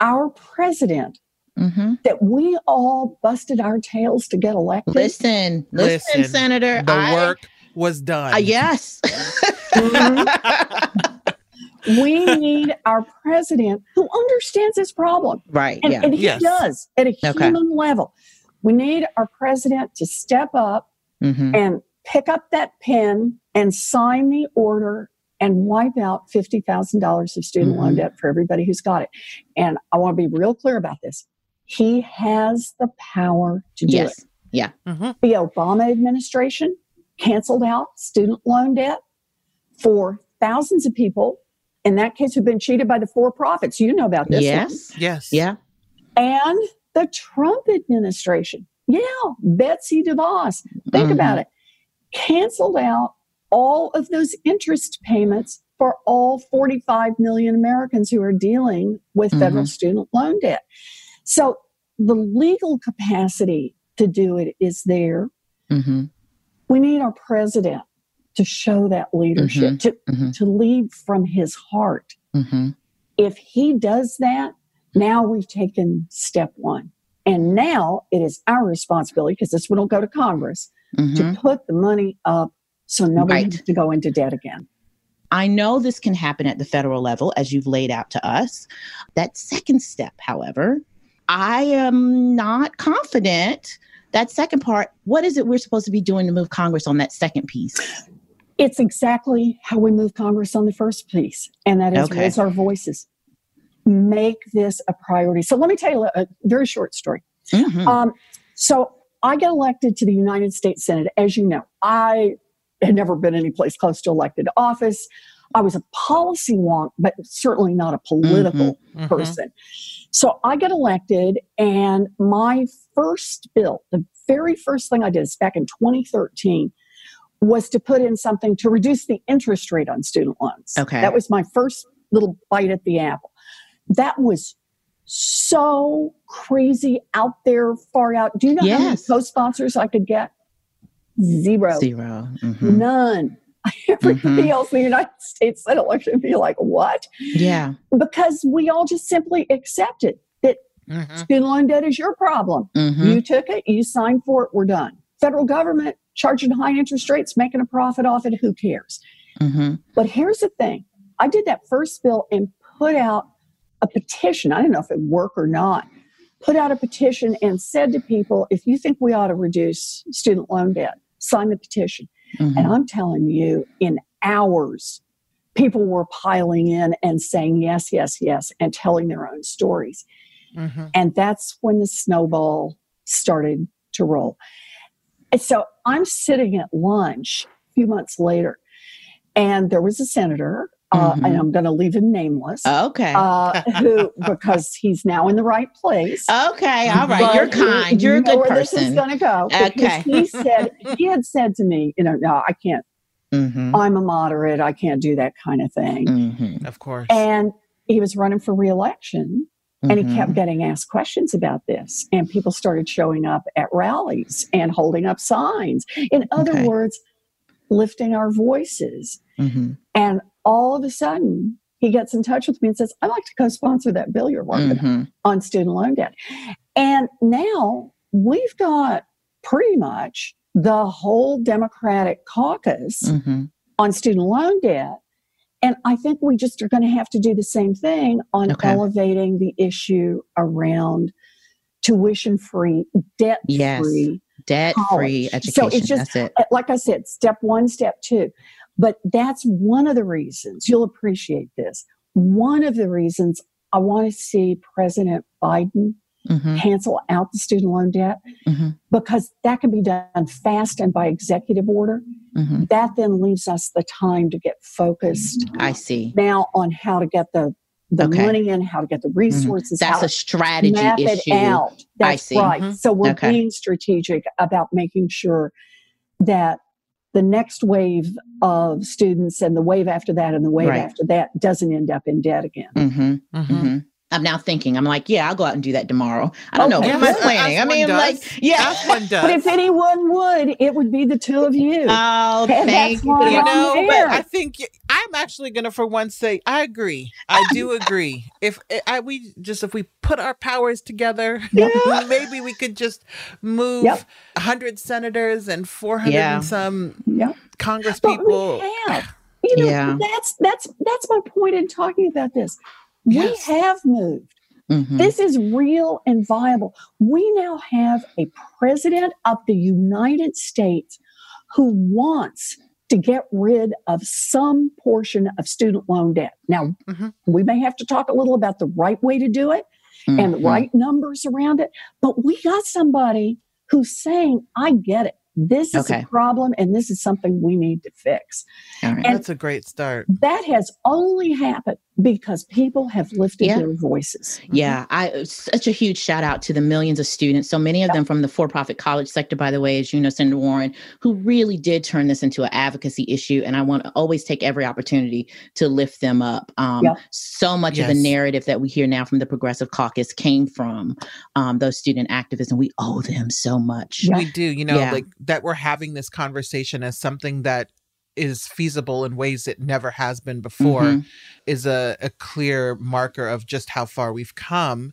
our president mm-hmm. that we all busted our tails to get elected. Listen, listen, listen Senator. The I, work was done. Uh, yes. mm-hmm. We need our president who understands this problem. Right. And, yeah. and he yes. does at a okay. human level. We need our president to step up mm-hmm. and pick up that pen and sign the order and wipe out fifty thousand dollars of student mm-hmm. loan debt for everybody who's got it. And I want to be real clear about this. He has the power to do yes. it. Yeah. Mm-hmm. The Obama administration canceled out student loan debt for thousands of people, in that case, who've been cheated by the for-profits. You know about this. Yes. One. Yes. Yeah. And the Trump administration. Yeah. Betsy DeVos. Think mm-hmm. about it. Canceled out all of those interest payments for all forty-five million Americans who are dealing with mm-hmm. federal student loan debt. So the legal capacity to do it is there. Mm-hmm. We need our president to show that leadership, mm-hmm. to, mm-hmm. to lead from his heart. Mm-hmm. If he does that, now we've taken step one. And now it is our responsibility, because this one will go to Congress, mm-hmm. to put the money up so nobody right. has to go into debt again. I know this can happen at the federal level, as you've laid out to us. That second step, however, I am not confident. That second part, what is it we're supposed to be doing to move Congress on that second piece? It's exactly how we move Congress on the first piece, and that is okay. raise our voices. Make this a priority. So let me tell you a very short story. Mm-hmm. Um, so I got elected to the United States Senate. As you know, I had never been any place close to elected office. I was a policy wonk, but certainly not a political mm-hmm, person. Mm-hmm. So I got elected, and my first bill, the very first thing I did is back in twenty thirteen, was to put in something to reduce the interest rate on student loans. Okay. That was my first little bite at the apple. That was so crazy out there, far out. Do you know yes. how many co-sponsors I could get? Zero. Zero. Mm-hmm. None. Everybody mm-hmm. else in the United States Senate election would be like, what? Yeah. Because we all just simply accepted that mm-hmm. student loan debt is your problem. Mm-hmm. You took it, you signed for it, we're done. Federal government charging high interest rates, making a profit off it, who cares? Mm-hmm. But here's the thing. I did that first bill and put out a petition. I don't know if it worked or not. Put out a petition and said to people, if you think we ought to reduce student loan debt, sign the petition. Mm-hmm. And I'm telling you, in hours, people were piling in and saying yes, yes, yes, and telling their own stories. Mm-hmm. And that's when the snowball started to roll. And so I'm sitting at lunch a few months later, and there was a senator, uh, mm-hmm. and I'm going to leave him nameless. Okay. Uh, who, because he's now in the right place. Okay. All right. You're kind. You're a good person. Where this is going to go. Okay. He said, he had said to me, you know, no, I can't, mm-hmm. I'm a moderate. I can't do that kind of thing. Mm-hmm. Of course. And he was running for reelection, mm-hmm. and he kept getting asked questions about this, and people started showing up at rallies and holding up signs. In other okay. words, lifting our voices. Mm-hmm. And all of a sudden, he gets in touch with me and says, I'd like to co-sponsor that bill you're working mm-hmm. on, on student loan debt. And now we've got pretty much the whole Democratic caucus mm-hmm. on student loan debt. And I think we just are going to have to do the same thing on okay. elevating the issue around tuition-free, debt-free. Yes. Debt-free education. So it's just, that's it. Like I said, step one, step two. But that's one of the reasons, you'll appreciate this, one of the reasons I want to see President Biden mm-hmm. cancel out the student loan debt, mm-hmm. because that can be done fast and by executive order. Mm-hmm. That then leaves us the time to get focused I see. now on how to get the The okay. money in, how to get the resources mm-hmm. That's out. That's a strategy map issue. It out. That's I see. Right. Mm-hmm. So we're okay. being strategic about making sure that the next wave of students and the wave after that and the wave right. after that doesn't end up in debt again. Mm-hmm. Mm-hmm. Mm-hmm. I'm now thinking, I'm like, yeah, I'll go out and do that tomorrow. I don't okay. know. Yeah, what I'm planning. I mean, does. like, yeah. But if anyone would, it would be the two of you. Oh, and thank you. You know, but I think I'm actually going to, for once, say, I agree. I do agree. If I, we just, if we put our powers together, yeah. maybe we could just move yep. one hundred senators and four hundred yeah. and some yep. Congress but people. We have. You know, yeah. that's, that's, that's my point in talking about this. We yes. have moved. Mm-hmm. This is real and viable. We now have a president of the United States who wants to get rid of some portion of student loan debt. Now, mm-hmm. we may have to talk a little about the right way to do it. mm-hmm. and write numbers around it. But we got somebody who's saying, I get it. This is okay. a problem, and this is something we need to fix. All right. That's a great start. That has only happened because people have lifted yeah. their voices. Yeah. Mm-hmm. I such a huge shout out to the millions of students, so many of yeah. them from the for-profit college sector, by the way, as you know, Senator Warren, who really did turn this into an advocacy issue. And I want to always take every opportunity to lift them up. Um, yeah. So much yes. of the narrative that we hear now from the Progressive Caucus came from um, those student activists, and we owe them so much. Yeah. We do, you know, yeah. like, that we're having this conversation as something that is feasible in ways it never has been before mm-hmm. is a, a clear marker of just how far we've come.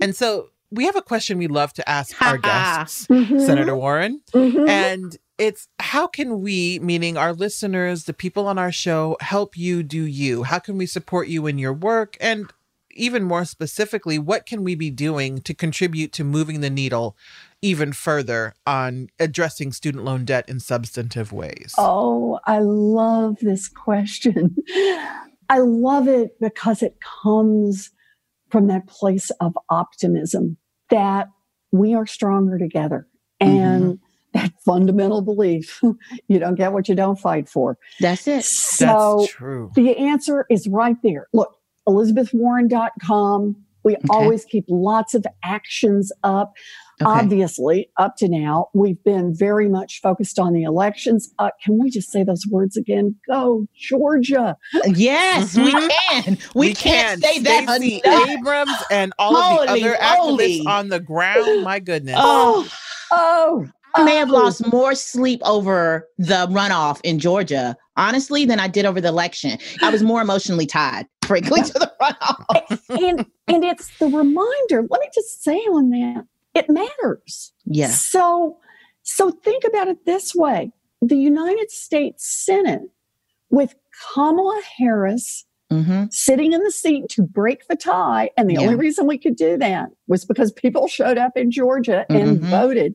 And so we have a question we love to ask our guests, mm-hmm. Senator Warren, mm-hmm. and it's how can we, meaning our listeners, the people on our show, help you do you? How can we support you in your work? And even more specifically, what can we be doing to contribute to moving the needle even further on addressing student loan debt in substantive ways? Oh, I love this question. I love it because it comes from that place of optimism that we are stronger together and mm-hmm. that fundamental belief, you don't get what you don't fight for. That's it. So that's true. The answer is right there. Look, Elizabeth Warren dot com. We okay. always keep lots of actions up. Okay. Obviously, up to now, we've been very much focused on the elections. Uh, can we just say those words again? Go, Georgia. Yes, mm-hmm. we can. We, we can't can. say that, honey. Abrams and all holy, of the other holy. activists on the ground. My goodness. Oh, oh. I may have lost more sleep over the runoff in Georgia, honestly, than I did over the election. I was more emotionally tied, frankly, to the runoff. and, and it's the reminder, let me just say on that, it matters. Yeah. So, so think about it this way. The United States Senate, with Kamala Harris mm-hmm. sitting in the seat to break the tie, and the yeah. only reason we could do that was because people showed up in Georgia and mm-hmm. voted.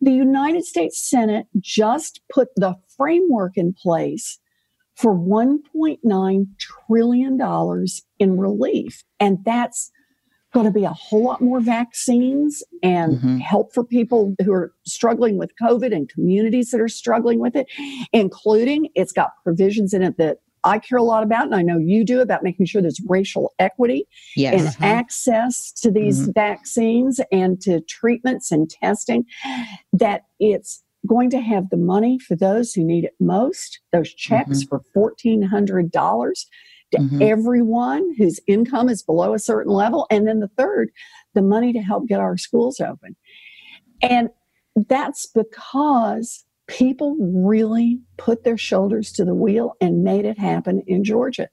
The United States Senate just put the framework in place for one point nine trillion dollars in relief. And that's going to be a whole lot more vaccines and mm-hmm. help for people who are struggling with COVID and communities that are struggling with it, including it's got provisions in it that I care a lot about, and I know you do, about making sure there's racial equity yes. and mm-hmm. access to these mm-hmm. vaccines and to treatments and testing, that it's going to have the money for those who need it most, those checks mm-hmm. for fourteen hundred dollars to mm-hmm. everyone whose income is below a certain level. And then the third, the money to help get our schools open. And that's because people really put their shoulders to the wheel and made it happen in Georgia.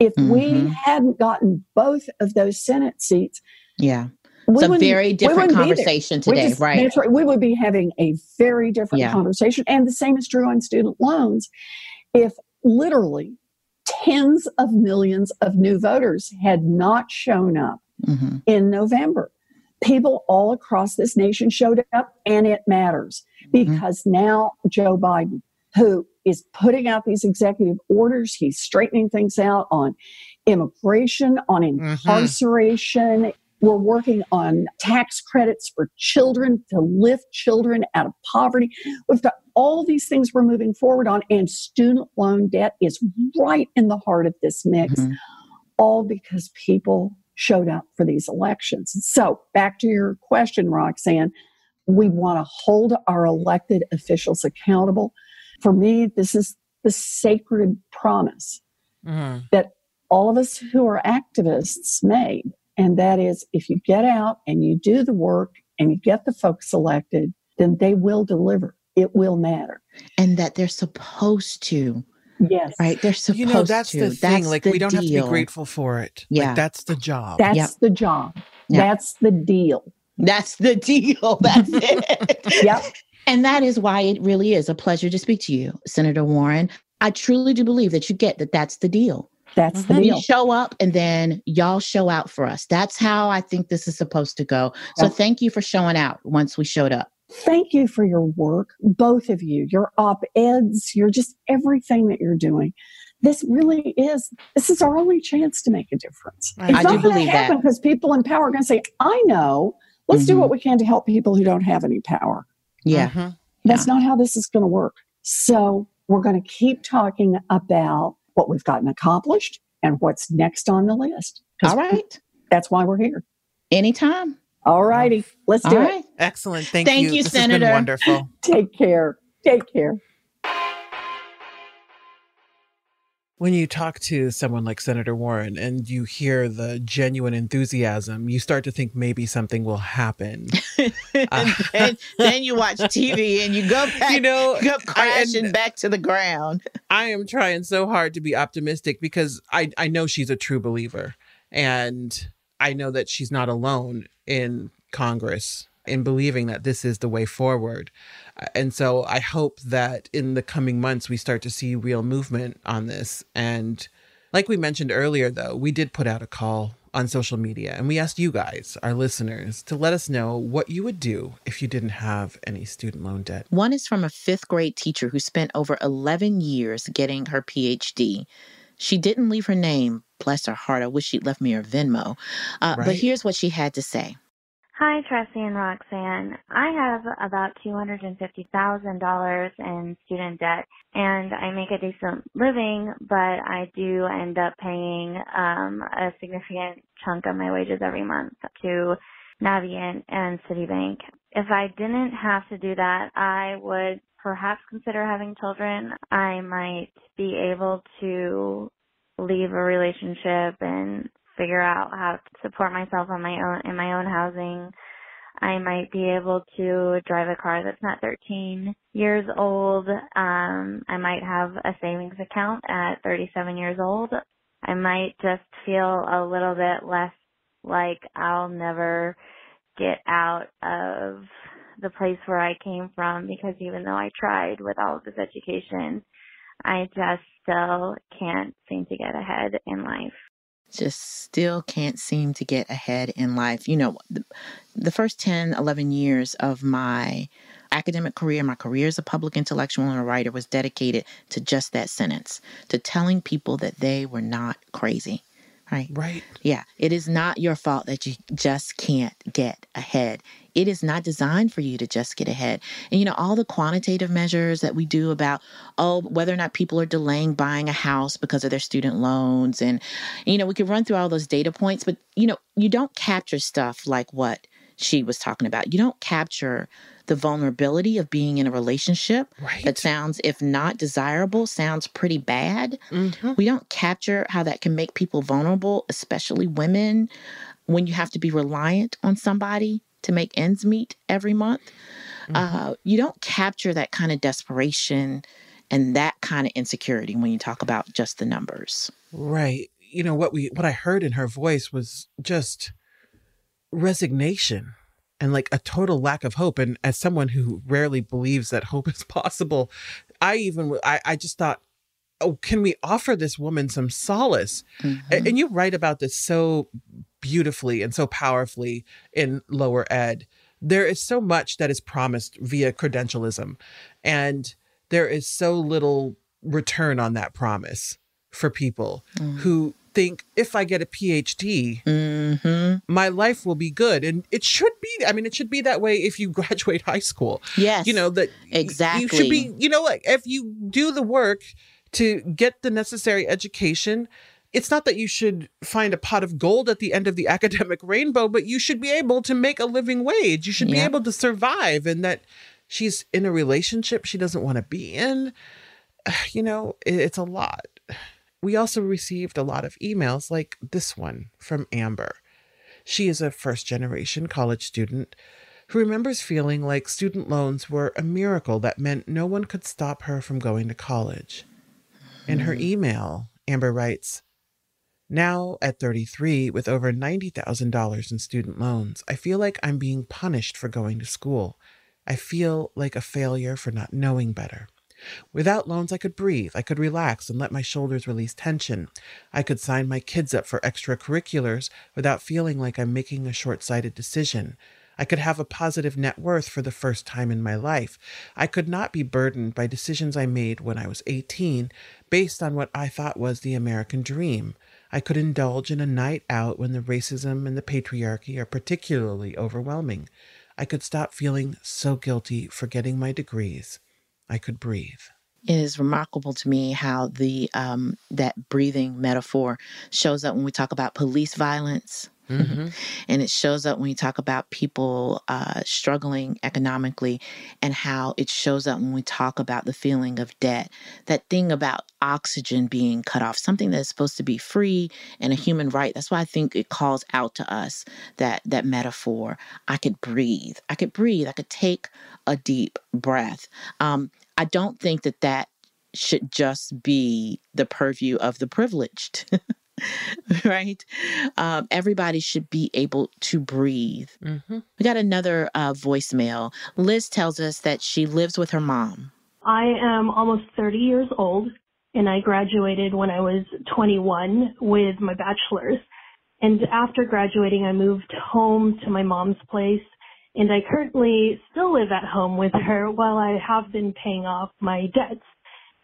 If mm-hmm. we hadn't gotten both of those Senate seats, yeah, it's a very different conversation today, just, right? Right? We would be having a very different yeah. conversation. And the same is true on student loans. If literally tens of millions of new voters had not shown up mm-hmm. in November, people all across this nation showed up, and it matters because mm-hmm. now Joe Biden, who is putting out these executive orders, he's straightening things out on immigration, on incarceration. Mm-hmm. We're working on tax credits for children to lift children out of poverty. We've got all these things we're moving forward on, and student loan debt is right in the heart of this mix, mm-hmm. all because people showed up for these elections. So back to your question, Roxanne, we want to hold our elected officials accountable. For me, this is the sacred promise mm-hmm. that all of us who are activists made. And that is, if you get out and you do the work and you get the folks elected, then they will deliver. It will matter. And that they're supposed to. Yes. Right. They're supposed to. You know, that's to. the thing. That's like, the we don't deal. have to be grateful for it. Yeah. Like, that's the job. That's yep. the job. Yep. That's the deal. That's the deal. That's it. Yep. And that is why it really is a pleasure to speak to you, Senator Warren. I truly do believe that you get that that's the deal. That's mm-hmm. the deal. We show up and then y'all show out for us. That's how I think this is supposed to go. So yeah. thank you for showing out once we showed up. Thank you for your work, both of you, your op-eds, your just everything that you're doing. this really is, this is our only chance to make a difference. Right. It's I not do believe happen that. Because people in power are going to say, I know, let's mm-hmm. do what we can to help people who don't have any power. Yeah. Mm-hmm. That's yeah. not how this is going to work. So we're going to keep talking about what we've gotten accomplished and what's next on the list. All right. That's why we're here. Anytime. All righty. Let's do All right. it. Excellent. Thank, Thank you, you this Senator. Has been wonderful. Take care. Take care. When you talk to someone like Senator Warren and you hear the genuine enthusiasm, you start to think maybe something will happen. uh, and then you watch T V and you go back, you know, you go crashing I, and, back to the ground. I am trying so hard to be optimistic because I, I know she's a true believer. And I know that she's not alone in Congress in believing that this is the way forward. And so I hope that in the coming months, we start to see real movement on this. And like we mentioned earlier, though, we did put out a call on social media and we asked you guys, our listeners, to let us know what you would do if you didn't have any student loan debt. One is from a fifth grade teacher who spent over eleven years getting her P H D. She didn't leave her name. Bless her heart. I wish she'd left me her Venmo. Uh, right. But here's what she had to say. Hi, Tressie and Roxane. I have about two hundred fifty thousand dollars in student debt, and I make a decent living, but I do end up paying um, a significant chunk of my wages every month to Navient and Citibank. If I didn't have to do that, I would perhaps consider having children. I might be able to leave a relationship and figure out how to support myself on my own in my own housing. I might be able to drive a car that's not thirteen years old. Um, I might have a savings account at thirty-seven years old. I might just feel a little bit less like I'll never get out of the place where I came from, because even though I tried with all of this education, I just still can't seem to get ahead in life. Just still can't seem to get ahead in life. You know, the, the first ten, eleven years of my academic career, my career as a public intellectual and a writer was dedicated to just that sentence, to telling people that they were not crazy. Right. Right. Yeah. It is not your fault that you just can't get ahead. It is not designed for you to just get ahead. And, you know, all the quantitative measures that we do about, oh, whether or not people are delaying buying a house because of their student loans. And, you know, we could run through all those data points, but, you know, you don't capture stuff like what she was talking about. You don't capture the vulnerability of being in a relationship right. that sounds, if not desirable, sounds pretty bad. Mm-hmm. We don't capture how that can make people vulnerable, especially women, when you have to be reliant on somebody to make ends meet every month. Mm-hmm. Uh, you don't capture that kind of desperation and that kind of insecurity when you talk about just the numbers. Right. You know, what we what I heard in her voice was just resignation and like a total lack of hope. And as someone who rarely believes that hope is possible, I even, I, I just thought, oh, can we offer this woman some solace? Mm-hmm. And, and you write about this so beautifully and so powerfully in lower ed. There is so much that is promised via credentialism, and there is so little return on that promise for people mm. who think, if I get a P H D, mm-hmm. my life will be good. And it should be, I mean, it should be that way if you graduate high school. Yes. You know, that exactly. You should be, you know, like if you do the work to get the necessary education, it's not that you should find a pot of gold at the end of the academic rainbow, but you should be able to make a living wage. You should yeah. be able to survive. And that she's in a relationship she doesn't want to be in. You know, it's a lot. We also received a lot of emails like this one from Amber. She is a first-generation college student who remembers feeling like student loans were a miracle that meant no one could stop her from going to college. In her email, Amber writes, now at thirty-three, with over ninety thousand dollars in student loans, I feel like I'm being punished for going to school. I feel like a failure for not knowing better. Without loans, I could breathe. I could relax and let my shoulders release tension. I could sign my kids up for extracurriculars without feeling like I'm making a short-sighted decision. I could have a positive net worth for the first time in my life. I could not be burdened by decisions I made when I was eighteen, based on what I thought was the American dream. I could indulge in a night out when the racism and the patriarchy are particularly overwhelming. I could stop feeling so guilty for getting my degrees. I could breathe. It is remarkable to me how the um, that breathing metaphor shows up when we talk about police violence. Mm-hmm. And it shows up when you talk about people uh, struggling economically, and how it shows up when we talk about the feeling of debt, that thing about oxygen being cut off, something that's supposed to be free and a human right. That's why I think it calls out to us that that metaphor. I could breathe. I could breathe. I could take a deep breath. Um, I don't think that that should just be the purview of the privileged. Right? Um, everybody should be able to breathe. Mm-hmm. We got another uh, voicemail. Liz tells us that she lives with her mom. I am almost thirty years old, and I graduated when I was twenty-one with my bachelor's. And after graduating, I moved home to my mom's place, and I currently still live at home with her while I have been paying off my debts.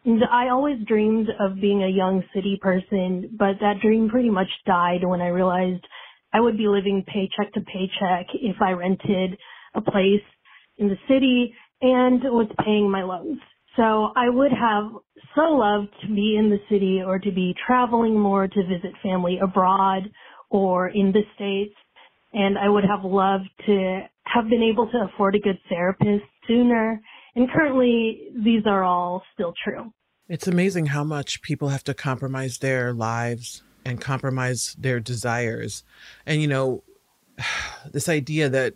And I always dreamed of being a young city person, but that dream pretty much died when I realized I would be living paycheck to paycheck if I rented a place in the city and was paying my loans. So I would have so loved to be in the city, or to be traveling more to visit family abroad or in the States. And I would have loved to have been able to afford a good therapist sooner. And currently, these are all still true. It's amazing how much people have to compromise their lives and compromise their desires. And, you know, this idea that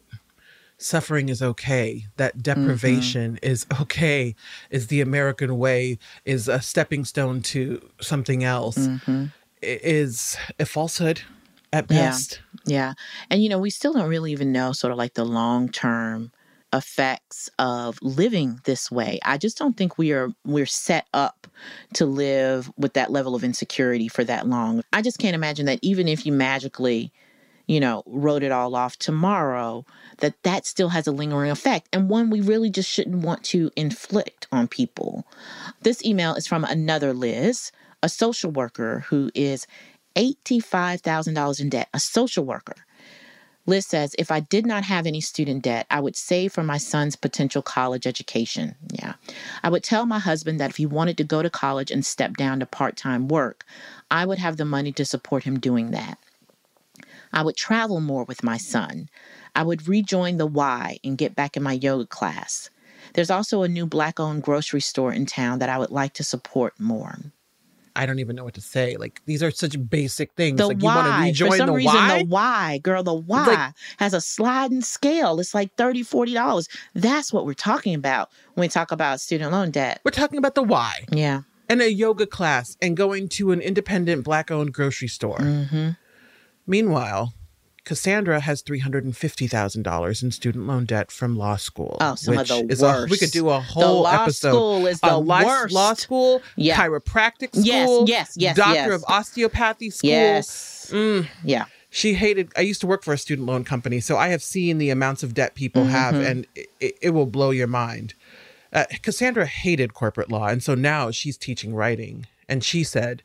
suffering is okay, that deprivation mm-hmm. is okay, is the American way, is a stepping stone to something else, mm-hmm. is a falsehood at best. Yeah. yeah. And, you know, we still don't really even know sort of like the long-term effects of living this way. I just don't think we are we're set up to live with that level of insecurity for that long. I just can't imagine that even if you magically, you know, wrote it all off tomorrow, that that still has a lingering effect, and one we really just shouldn't want to inflict on people. This email is from another Liz, a social worker who is eighty-five thousand dollars in debt, a social worker. Liz says, if I did not have any student debt, I would save for my son's potential college education. Yeah. I would tell my husband that if he wanted to go to college and step down to part-time work, I would have the money to support him doing that. I would travel more with my son. I would rejoin the Y and get back in my yoga class. There's also a new Black-owned grocery store in town that I would like to support more. I don't even know what to say. Like, these are such basic things. The like, why. You want to rejoin For some the reason, why? The why, girl, the why like, has a sliding scale. It's like thirty dollars, forty dollars. That's what we're talking about when we talk about student loan debt. We're talking about the why. Yeah. And a yoga class and going to an independent Black-owned grocery store. Mm-hmm. Meanwhile, Cassandra has three hundred fifty thousand dollars in student loan debt from law school. Oh, some which of the is worst. A, we could do a whole the law episode. Law school is the uh, worst. Law school, yeah. Chiropractic school. Yes, yes, yes. Doctor yes. of osteopathy school. Yes. Mm. Yeah. She hated, I used to work for a student loan company, so I have seen the amounts of debt people mm-hmm. have, and it, it will blow your mind. Uh, Cassandra hated corporate law, and so now she's teaching writing. And she said,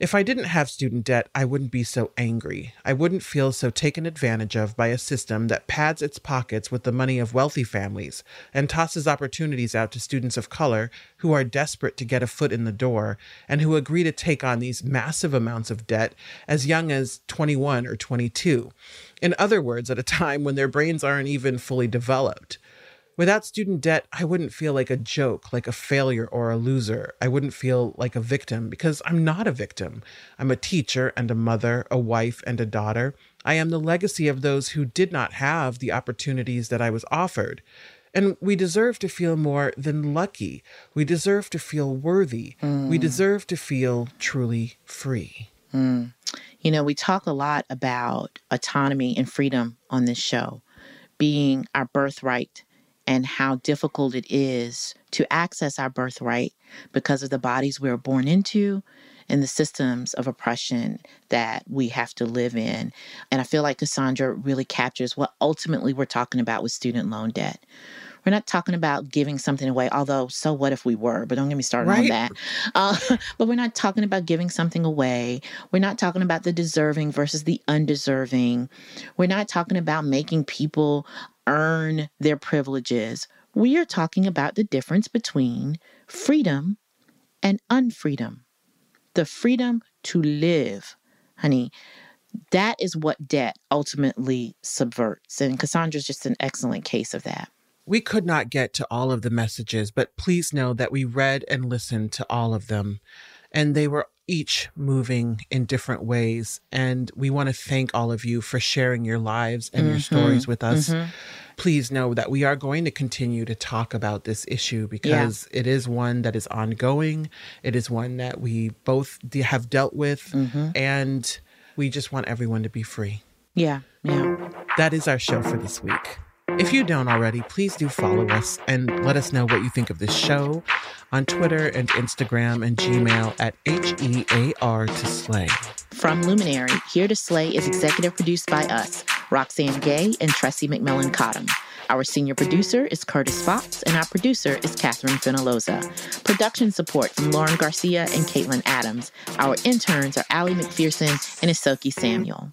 if I didn't have student debt, I wouldn't be so angry. I wouldn't feel so taken advantage of by a system that pads its pockets with the money of wealthy families and tosses opportunities out to students of color who are desperate to get a foot in the door and who agree to take on these massive amounts of debt as young as twenty-one or twenty-two. In other words, at a time when their brains aren't even fully developed. Without student debt, I wouldn't feel like a joke, like a failure or a loser. I wouldn't feel like a victim, because I'm not a victim. I'm a teacher and a mother, a wife and a daughter. I am the legacy of those who did not have the opportunities that I was offered. And we deserve to feel more than lucky. We deserve to feel worthy. Mm. We deserve to feel truly free. Mm. You know, we talk a lot about autonomy and freedom on this show, being our birthright, and how difficult it is to access our birthright because of the bodies we were born into and the systems of oppression that we have to live in. And I feel like Cassandra really captures what ultimately we're talking about with student loan debt. We're not talking about giving something away, although so what if we were, but don't get me started right. on that. Uh, but we're not talking about giving something away. We're not talking about the deserving versus the undeserving. We're not talking about making people earn their privileges. We are talking about the difference between freedom and unfreedom. The freedom to live, honey, that is what debt ultimately subverts. And Cassandra's just an excellent case of that. We could not get to all of the messages, but please know that we read and listened to all of them. And they were each moving in different ways. And we want to thank all of you for sharing your lives and mm-hmm. your stories with us. Mm-hmm. Please know that we are going to continue to talk about this issue because yeah. it is one that is ongoing. It is one that we both de- have dealt with. Mm-hmm. And we just want everyone to be free. Yeah. Yeah. That is our show for this week. If you don't already, please do follow us and let us know what you think of this show on Twitter and Instagram and Gmail at H E A R to Slay. From Luminary, Here to Slay is executive produced by us, Roxane Gay and Tressie McMillan Cottom. Our senior producer is Curtis Fox, and our producer is Catherine Fenaloza. Production support from Lauren Garcia and Caitlin Adams. Our interns are Allie McPherson and Isoki Samuel.